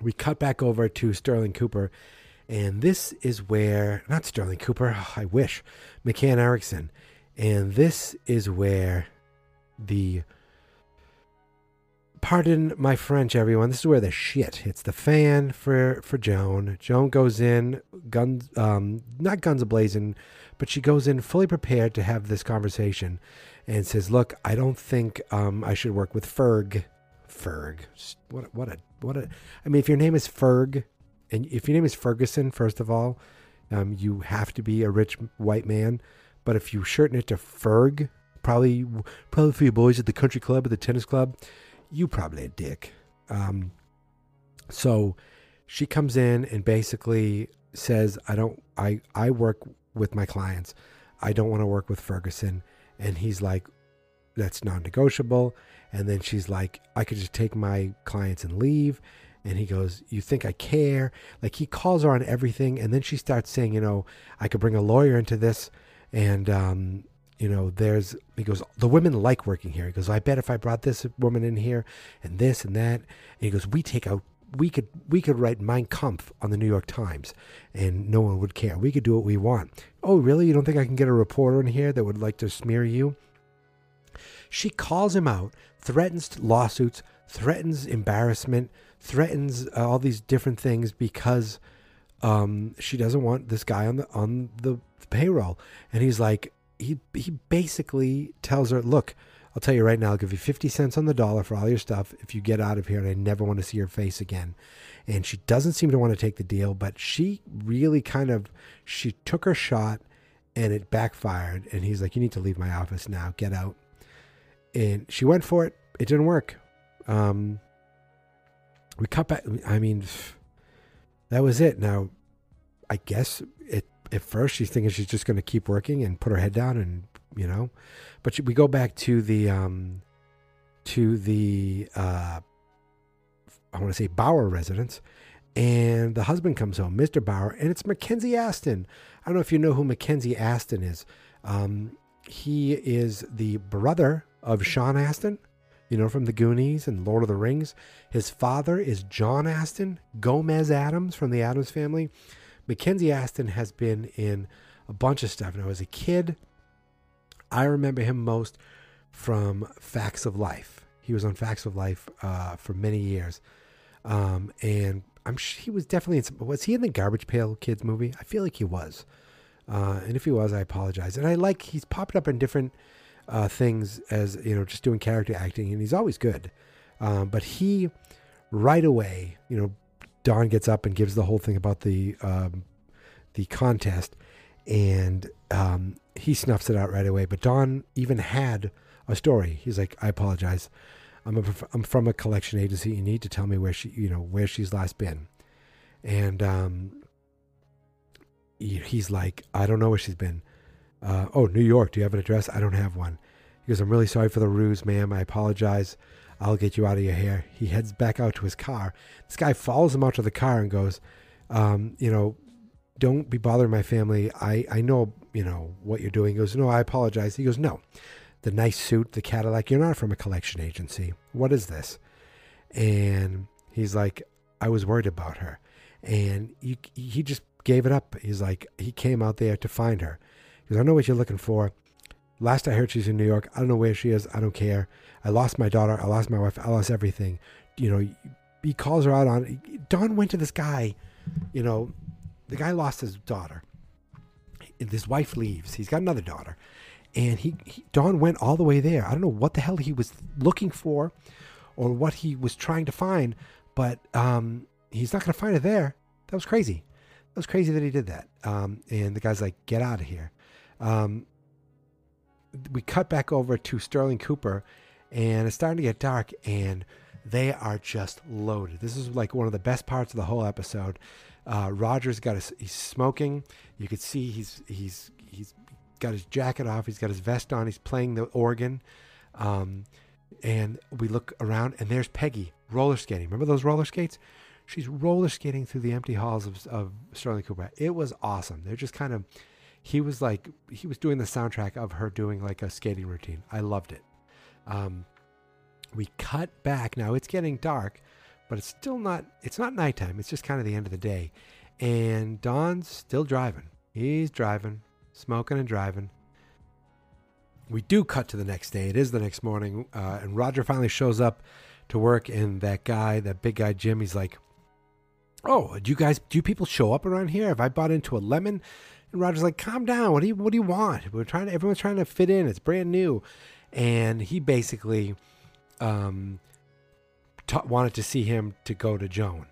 We cut back over to Sterling Cooper, and this is where, not Sterling Cooper, oh, I wish, McCann Erickson. And this is where the, pardon my French, everyone, this is where the shit hits the fan for, for Joan. Joan goes in, guns, um, not guns a-blazing, but she goes in fully prepared to have this conversation and says, look, I don't think um, I should work with Ferg. Ferg. What, what a, what a, I mean, if your name is Ferg, and if your name is Ferguson, first of all, um, you have to be a rich white man. But if you shorten it to Ferg, probably, probably for you boys at the country club, at the tennis club, you probably a dick. Um, so she comes in and basically says, I don't, I, I work with my clients. I don't want to work with Ferguson. And he's like, that's non-negotiable. And then she's like, I could just take my clients and leave. And he goes, you think I care? Like, he calls her on everything. And then she starts saying, you know, I could bring a lawyer into this. And, um, you know, there's, he goes, the women like working here. He goes, I bet if I brought this woman in here and this and that. And he goes, we take out, we could we could write Mein Kampf on the New York Times and no one would care. We could do what we want. Oh, really? You don't think I can get a reporter in here that would like to smear you? She calls him out, threatens lawsuits, threatens embarrassment, threatens uh, all these different things because um, she doesn't want this guy on the on the payroll. And he's like, he he basically tells her, look, I'll tell you right now, I'll give you fifty cents on the dollar for all your stuff if you get out of here, and I never want to see your face again. And she doesn't seem to want to take the deal, but she really kind of, she took her shot and it backfired. And he's like, you need to leave my office now. Get out. And she went for it. It didn't work. Um, we cut back. I mean, that was it. Now, I guess it, at first she's thinking she's just going to keep working and put her head down and, you know, but we go back to the, um, to the, uh, I want to say Bauer residence, and the husband comes home, Mister Bauer, and it's Mackenzie Astin. I don't know if you know who Mackenzie Astin is. Um, he is the brother of Sean Astin, you know, from the Goonies and Lord of the Rings. His father is John Astin, Gomez Adams from the Adams family. Mackenzie Astin has been in a bunch of stuff. Now, as a kid, I remember him most from Facts of Life. He was on Facts of Life uh, for many years. Um, and I'm sure he was definitely in some, was he in the Garbage Pail Kids movie? I feel like he was. Uh, and if he was, I apologize. And I like, he's popped up in different uh, things as, you know, just doing character acting, and he's always good. Um, but he, right away, you know, Don gets up and gives the whole thing about the, um, the contest, and um, he snuffs it out right away. But Don even had a story. He's like, I apologize. I'm, a, I'm from a collection agency. You need to tell me where she, you know, where she's last been. And um, he, he's like, I don't know where she's been. Uh, oh, New York. Do you have an address? I don't have one. He goes, I'm really sorry for the ruse, ma'am. I apologize. I'll get you out of your hair. He heads back out to his car. This guy follows him out to the car and goes, um, you know, don't be bothering my family. I, I know, you know, what you're doing. He goes, no, I apologize. He goes, no. The nice suit, the Cadillac, you're not from a collection agency. What is this? And he's like, I was worried about her. And he, he just gave it up. He's like, he came out there to find her. He goes, I know what you're looking for. Last I heard, she's in New York. I don't know where she is. I don't care. I lost my daughter. I lost my wife. I lost everything. You know, he calls her out on, Don went to this guy, you know, the guy lost his daughter. His wife leaves. He's got another daughter. And he, he, Don went all the way there. I don't know what the hell he was looking for or what he was trying to find, but um, he's not going to find it there. That was crazy. That was crazy that he did that. Um, and the guy's like, get out of here. Um, we cut back over to Sterling Cooper, and it's starting to get dark, and they are just loaded. This is like one of the best parts of the whole episode. Uh, Roger's got his, he's smoking. You could see he's, he's, he's, got his jacket off, he's got his vest on, he's playing the organ, um, and we look around, and there's Peggy roller skating. Remember those roller skates? She's roller skating through the empty halls of, of Sterling Cooper. It was awesome. They're just kind of, he was like, he was doing the soundtrack of her doing like a skating routine. I loved it. Um, we cut back. Now it's getting dark, but it's still not, it's not nighttime. It's just kind of the end of the day, and Don's still driving. He's driving. Smoking and driving. We do cut to the next day. It is the next morning, uh, and Roger finally shows up to work. And that guy, that big guy Jim, he's like, "Oh, do you guys, do you people show up around here? Have I bought into a lemon?" And Roger's like, "Calm down. What do you, what do you want? We're trying to, everyone's trying to fit in. It's brand new." And he basically um, t- wanted to see him to go to Joan.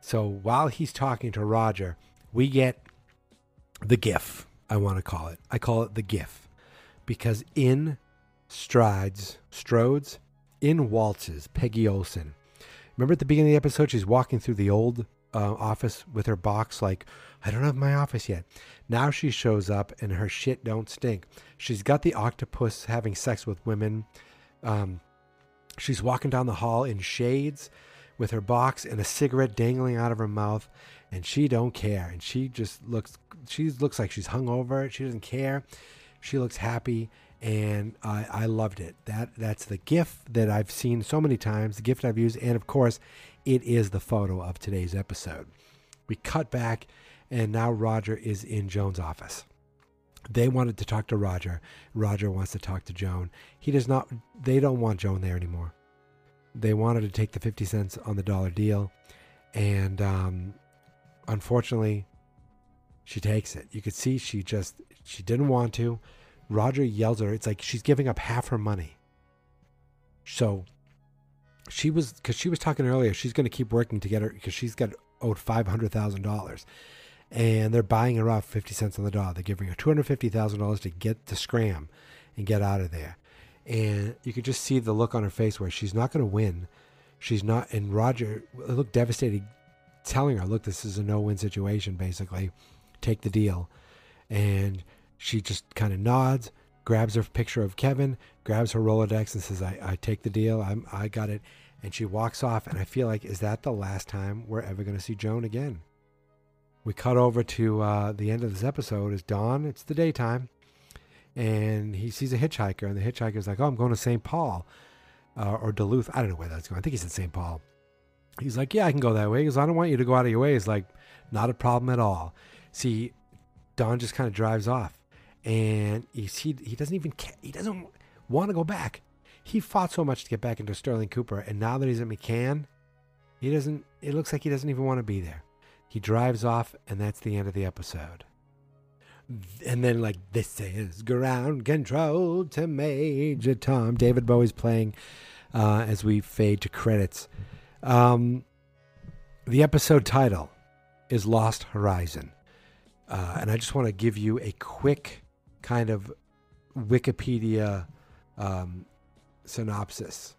So while he's talking to Roger, we get the GIF. I want to call it. I call it the GIF, because in strides, strodes, in waltzes Peggy Olson. Remember at the beginning of the episode, she's walking through the old uh, office with her box, like, I don't have my office yet. Now she shows up and her shit don't stink. She's got the octopus having sex with women. Um, she's walking down the hall in shades with her box and a cigarette dangling out of her mouth. And she don't care. And she just looks, she looks like she's hungover. She doesn't care. She looks happy. And I, I loved it. That That's the GIF that I've seen so many times, the GIF I've used. And, of course, it is the photo of today's episode. We cut back, and now Roger is in Joan's office. They wanted to talk to Roger. Roger wants to talk to Joan. He does not, they don't want Joan there anymore. They wanted to take the fifty cents on the dollar deal. And, um... unfortunately, she takes it. You could see she just, she didn't want to. Roger yells at her. It's like she's giving up half her money. So she was, because she was talking earlier, she's going to keep working to get her, because she's got owed five hundred thousand dollars. And they're buying her off fifty cents on the dollar. They're giving her two hundred fifty thousand dollars to get to scram and get out of there. And you could just see the look on her face where she's not going to win. She's not, and Roger looked devastated, telling her, look, this is a no-win situation, basically. Take the deal. And she just kind of nods, grabs her picture of Kevin, grabs her Rolodex and says, I, I take the deal. I'm, I got it. And she walks off. And I feel like, is that the last time we're ever going to see Joan again? We cut over to uh, the end of this episode. It's dawn. It's the daytime. And he sees a hitchhiker. And the hitchhiker's like, oh, I'm going to Saint Paul uh, or Duluth. I don't know where that's going. I think he's in Saint Paul. He's like, yeah, I can go that way. He goes, I don't want you to go out of your way. He's like, not a problem at all. See, Don just kind of drives off, and he he, he doesn't even care. He doesn't want to go back. He fought so much to get back into Sterling Cooper, and now that he's at McCann, He doesn't, it looks like he doesn't even want to be there. He drives off, and that's the end of the episode. And then, like, this is ground control to Major Tom. David Bowie's playing uh, as we fade to credits. Um, the episode title is Lost Horizon. Uh, and I just want to give you a quick kind of Wikipedia um, synopsis.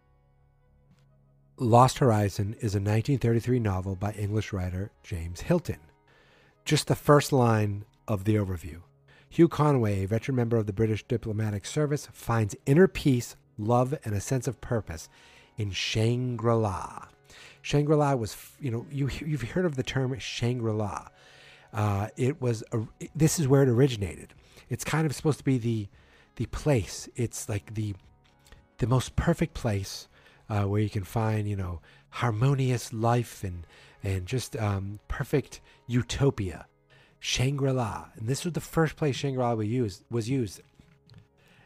Lost Horizon is a nineteen thirty-three novel by English writer James Hilton. Just the first line of the overview. Hugh Conway, a veteran member of the British diplomatic service, finds inner peace, love, and a sense of purpose in Shangri-La. Shangri-La was, you know, you, you've heard of the term Shangri-La. Uh, it was, a, this is where it originated. It's kind of supposed to be the, the place. It's like the, the most perfect place Uh, where you can find, you know, harmonious life and and just um, perfect utopia. Shangri-La. And this was the first place Shangri-La was used, was used.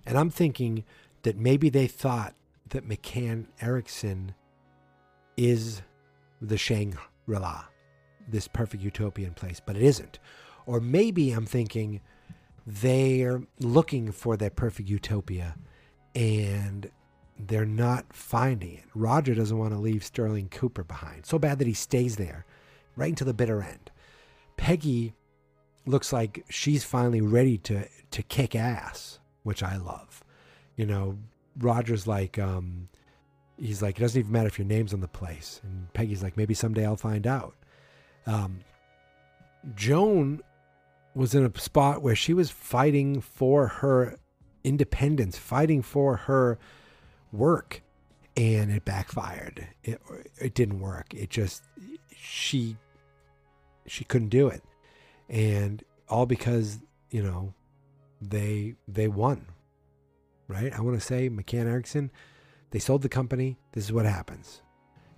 And I'm thinking that maybe they thought that McCann Erickson is the Shangri-La, this perfect utopian place, but it isn't. Or maybe I'm thinking they're looking for that perfect utopia and they're not finding it. Roger doesn't want to leave Sterling Cooper behind, so bad that he stays there right until the bitter end. Peggy looks like she's finally ready to, to kick ass, which I love. You know, Roger's like, um, he's like, it doesn't even matter if your name's on the place. And Peggy's like, maybe someday I'll find out. Um, Joan was in a spot where she was fighting for her independence, fighting for her work, and it backfired. It, it didn't work. It just, she, she couldn't do it. And all because, you know, they, they won, right? I want to say McCann Erickson, they sold the company. This is what happens.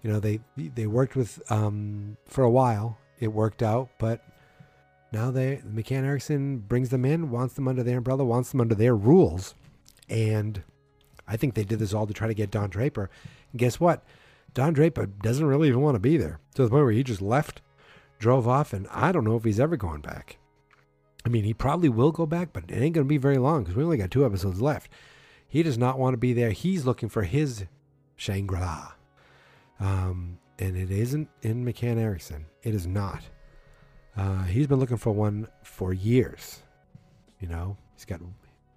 You know, they, they worked with, um, for a while, it worked out, but now they, McCann Erickson brings them in, wants them under their umbrella, wants them under their rules. And I think they did this all to try to get Don Draper. And guess what? Don Draper doesn't really even want to be there, to the point where he just left, drove off, and I don't know if he's ever going back. I mean, he probably will go back, but it ain't going to be very long because we only got two episodes left. He does not want to be there. He's looking for his Shangri-La. Um, and it isn't in McCann Erickson. It is not. Uh, he's been looking for one for years. You know, he's got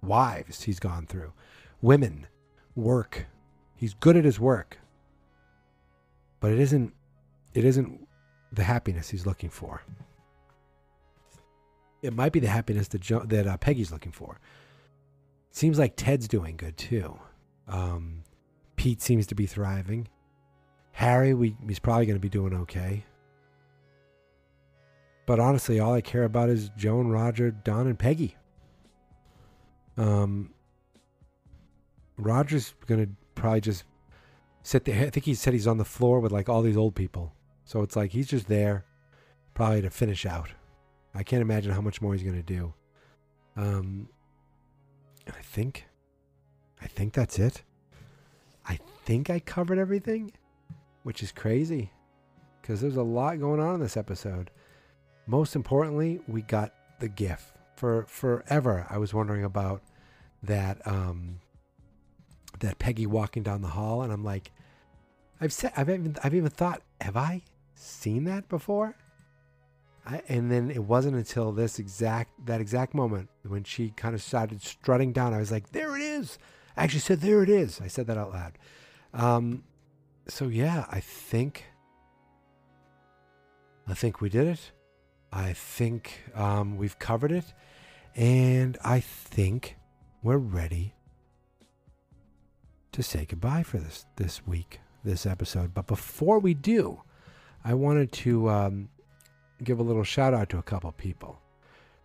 wives he's gone through, women, work. He's good at his work, but it isn't it isn't the happiness he's looking for. It might be the happiness that jo- that uh, Peggy's looking for. Seems like Ted's doing good too. Um, Pete seems to be thriving. Harry, we he's probably going to be doing okay. But honestly, all I care about is Joan, Roger, Don, and Peggy. Um. Roger's going to probably just sit there. I think he said he's on the floor with like all these old people. So it's like he's just there probably to finish out. I can't imagine how much more he's going to do. Um, I think, I think that's it. I think I covered everything, which is crazy because there's a lot going on in this episode. Most importantly, we got the GIF. For forever, I was wondering about that, um, that Peggy walking down the hall, and I'm like, I've said, I've even, I've even thought, have I seen that before? I, and then it wasn't until this exact, that exact moment when she kind of started strutting down, I was like, there it is. I actually said, there it is. I said that out loud. Um, so yeah, I think, I think we did it. I think um, we've covered it, and I think we're ready to say goodbye for this this week, this episode. But before we do, I wanted to um, give a little shout out to a couple people.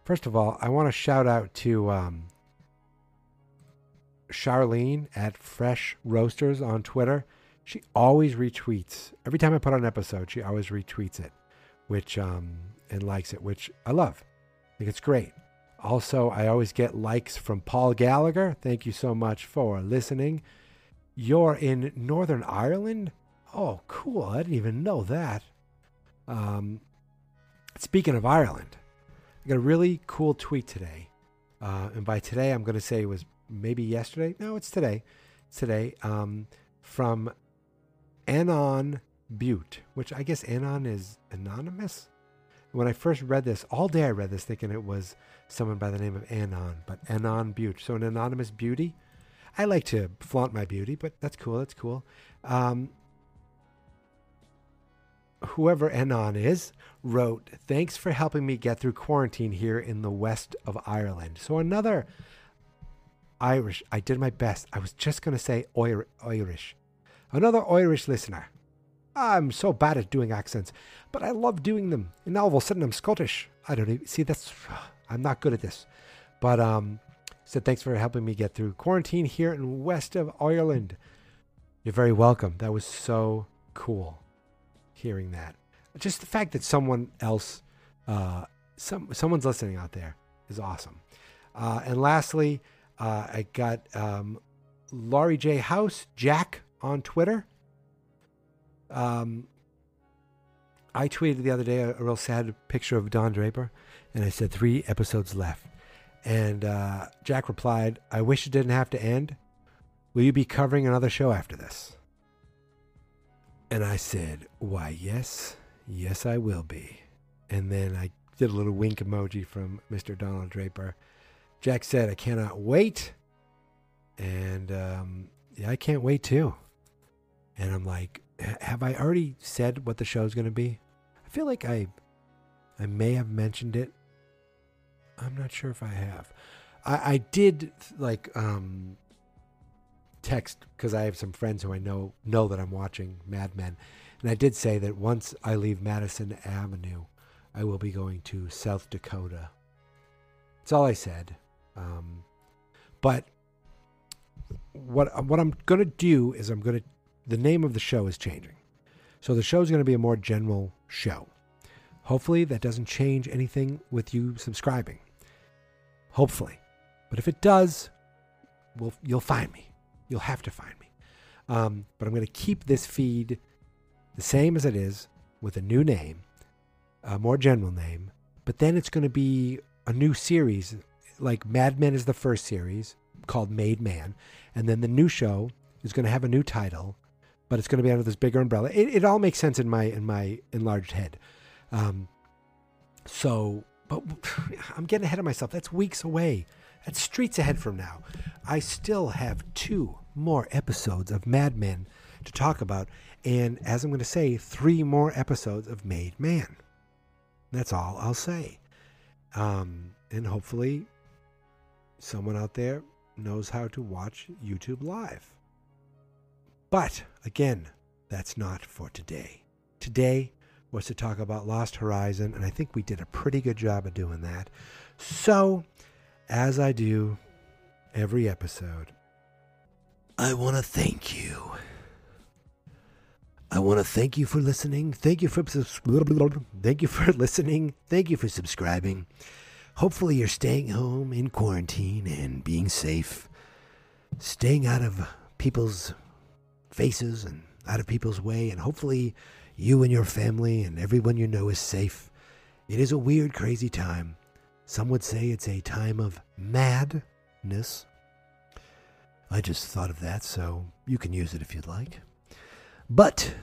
First of all, I want to shout out to um, Charlene at Fresh Roasters on Twitter. She always retweets. Every time I put on an episode, she always retweets it, which um, and likes it, which I love. I think it's great. Also, I always get likes from Paul Gallagher. Thank you so much for listening. You're in Northern Ireland? Oh, cool. I didn't even know that. Um, speaking of Ireland, I got a really cool tweet today. Uh, and by today, I'm going to say it was maybe yesterday. No, it's today. It's today um, from Anon Butte, which I guess Anon is anonymous. When I first read this, all day I read this thinking it was someone by the name of Anon, but Anon Butte. So an anonymous beauty. I like to flaunt my beauty, but that's cool. That's cool. Um, whoever Anon is wrote, "Thanks for helping me get through quarantine here in the west of Ireland." So another Irish. I did my best. I was just going to say Irish. Another Irish listener. I'm so bad at doing accents, but I love doing them. And now all of a sudden I'm Scottish. I don't even see that's. I'm not good at this, but um. So thanks for helping me get through quarantine here in west of Ireland. You're very welcome. That was so cool hearing that. Just the fact that someone else, uh, some someone's listening out there is awesome. Uh, and lastly, uh, I got um, Laurie J. House, Jack on Twitter. Um, I tweeted the other day a, a real sad picture of Don Draper, and I said three episodes left. And uh, Jack replied, "I wish it didn't have to end. Will you be covering another show after this?" And I said, "Why, yes. Yes, I will be." And then I did a little wink emoji from Mister Donald Draper. Jack said, "I cannot wait." And um, yeah, I can't wait too. And I'm like, have I already said what the show's going to be? I feel like I, I may have mentioned it. I'm not sure if I have. I, I did like um, text because I have some friends who I know know that I'm watching Mad Men, and I did say that once I leave Madison Avenue, I will be going to South Dakota. That's all I said. Um, but what what I'm gonna do is I'm gonna the name of the show is changing, so the show is gonna be a more general show. Hopefully that doesn't change anything with you subscribing. Hopefully. But if it does, we'll, you'll find me. You'll have to find me. Um, but I'm going to keep this feed the same as it is with a new name, a more general name. But then it's going to be a new series. Like Mad Men is the first series called Made Man. And then the new show is going to have a new title, but it's going to be under this bigger umbrella. It, it all makes sense in my in my enlarged head. Um, so, but I'm getting ahead of myself. That's weeks away. That's streets ahead from now. I still have two more episodes of Mad Men to talk about. And as I'm going to say, three more episodes of Made Man. That's all I'll say. Um, and hopefully someone out there knows how to watch YouTube Live. But again, that's not for today. Today was to talk about Lost Horizon, and I think we did a pretty good job of doing that. So, as I do every episode, I want to thank you. I want to thank you for listening. Thank you for thank you for listening. Thank you for subscribing. Hopefully, you're staying home in quarantine and being safe, staying out of people's faces and out of people's way, and hopefully you and your family and everyone you know is safe. It is a weird, crazy time. Some would say it's a time of madness. I just thought of that, so you can use it if you'd like. But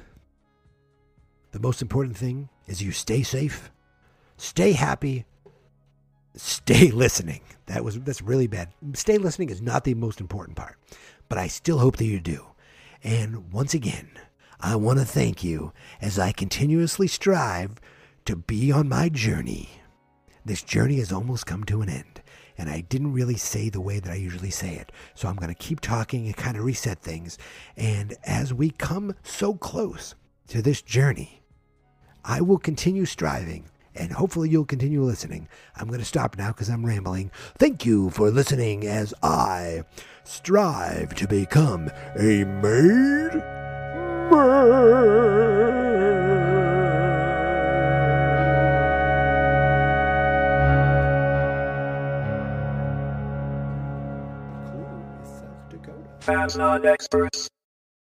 the most important thing is you stay safe, stay happy, stay listening. That was that's really bad. Stay listening is not the most important part, but I still hope that you do. And once again, I want to thank you as I continuously strive to be on my journey. This journey has almost come to an end, and I didn't really say the way that I usually say it. So I'm going to keep talking and kind of reset things. And as we come so close to this journey, I will continue striving, and hopefully you'll continue listening. I'm going to stop now because I'm rambling. Thank you for listening as I strive to become a made Burn. Fans not experts.